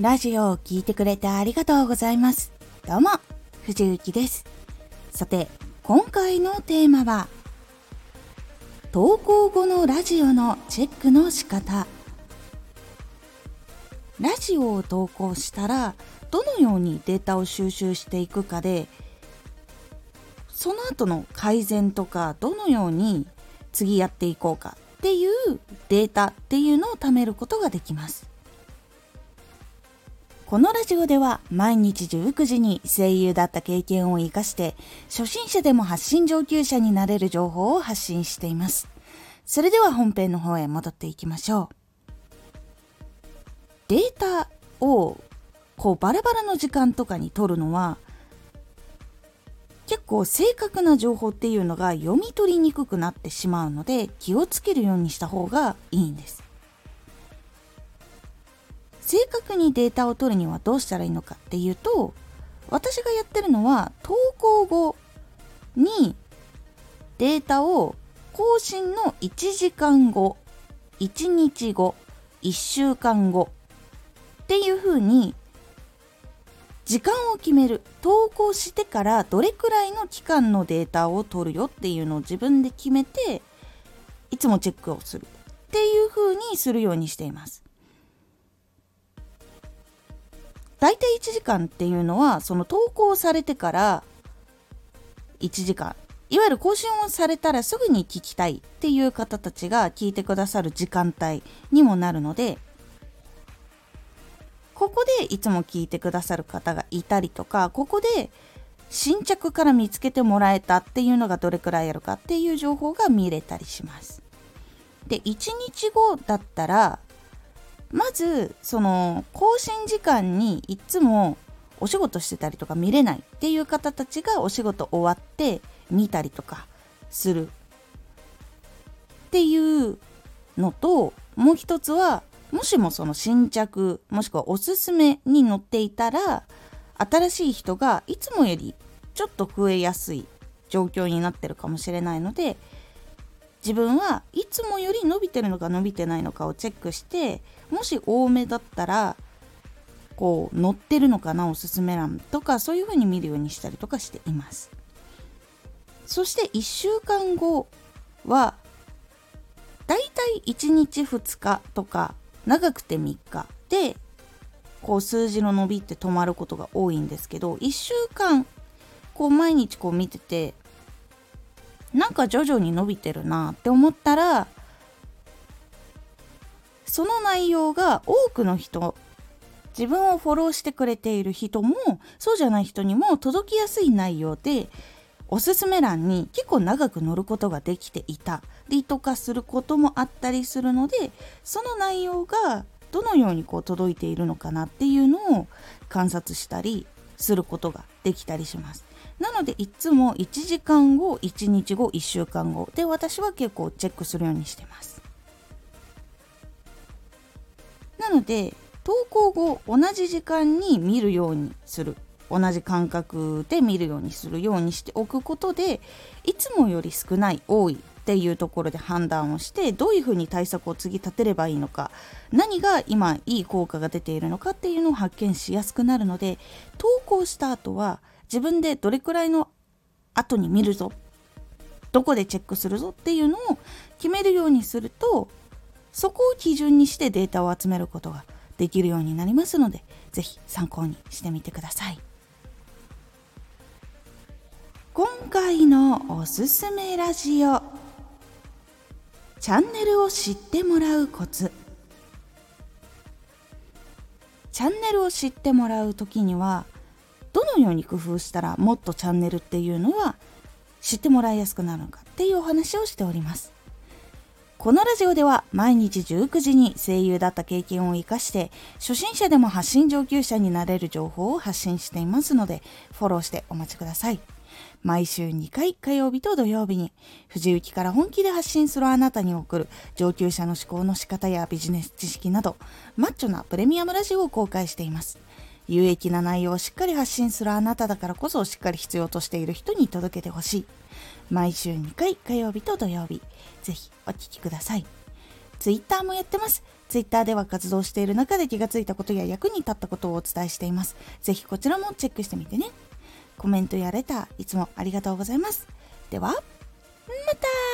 ラジオを聞いてくれてありがとうございます。どうも、藤幸です。さて、今回のテーマは、投稿後のラジオのチェックの仕方。ラジオを投稿したら、どのようにデータを収集していくかで、その後の改善とか、どのように次やっていこうかっていうデータっていうのを貯めることができます。このラジオでは毎日19時に声優だった経験を生かして初心者でも発信上級者になれる情報を発信しています。それでは本編の方へ戻っていきましょう。データをバラバラの時間とかに取るのは結構正確な情報っていうのが読み取りにくくなってしまうので気をつけるようにした方がいいんです。正確にデータを取るにはどうしたらいいのかっていうと、私がやってるのは投稿後にデータを更新の1時間後、1日後、1週間後っていうふうに時間を決める、投稿してからどれくらいの期間のデータを取るよっていうのを自分で決めていつもチェックをするっていうふうにするようにしています。だいたい1時間っていうのはその投稿されてから1時間、いわゆる更新をされたらすぐに聞きたいっていう方たちが聞いてくださる時間帯にもなるので、ここでいつも聞いてくださる方がいたりとか、ここで新着から見つけてもらえたっていうのがどれくらいあるかっていう情報が見れたりします。で、1日後だったらまずその更新時間にいつもお仕事してたりとか見れないっていう方たちがお仕事終わって見たりとかするっていうのと、もう一つはもしもその新着もしくはおすすめに載っていたら新しい人がいつもよりちょっと増えやすい状況になってるかもしれないので、自分はいつもより伸びてるのか伸びてないのかをチェックして、もし多めだったら載ってるのかなおすすめ欄とか、そういう風に見るようにしたりとかしています。そして1週間後はだいたい1日2日とか長くて3日で数字の伸びって止まることが多いんですけど、1週間毎日見ててなんか徐々に伸びてるなって思ったら、その内容が多くの人、自分をフォローしてくれている人もそうじゃない人にも届きやすい内容で、おすすめ欄に結構長く載ることができていたりとかすることもあったりするので、その内容がどのように届いているのかなっていうのを観察したりすることができたりします。なのでいつも1時間後、1日後、1週間後で私は結構チェックするようにしてます。なので投稿後同じ時間に見るようにする、同じ感覚で見るようにするようにしておくことで、いつもより少ない多いっていうところで判断をして、どういうふうに対策を次立てればいいのか、何が今いい効果が出ているのかっていうのを発見しやすくなるので、投稿した後は自分でどれくらいの後に見るぞ、どこでチェックするぞっていうのを決めるようにすると、そこを基準にしてデータを集めることができるようになりますので、ぜひ参考にしてみてください。今回のおすすめラジオ、チャンネルを知ってもらうコツ。チャンネルを知ってもらうときにはどのように工夫したらもっとチャンネルっていうのは知ってもらいやすくなるのかっていうお話をしております。このラジオでは毎日19時に声優だった経験を生かして初心者でも発信上級者になれる情報を発信していますので、フォローしてお待ちください。毎週2回、火曜日と土曜日に藤幸から本気で発信するあなたに送る上級者の思考の仕方やビジネス知識などマッチョなプレミアムラジオを公開しています。有益な内容をしっかり発信するあなただからこそしっかり必要としている人に届けてほしい。毎週2回、火曜日と土曜日、ぜひお聞きください。Twitter もやってます。ツイッターでは活動している中で気がついたことや役に立ったことをお伝えしています。ぜひこちらもチェックしてみてね。コメントやレターいつもありがとうございます。ではまた。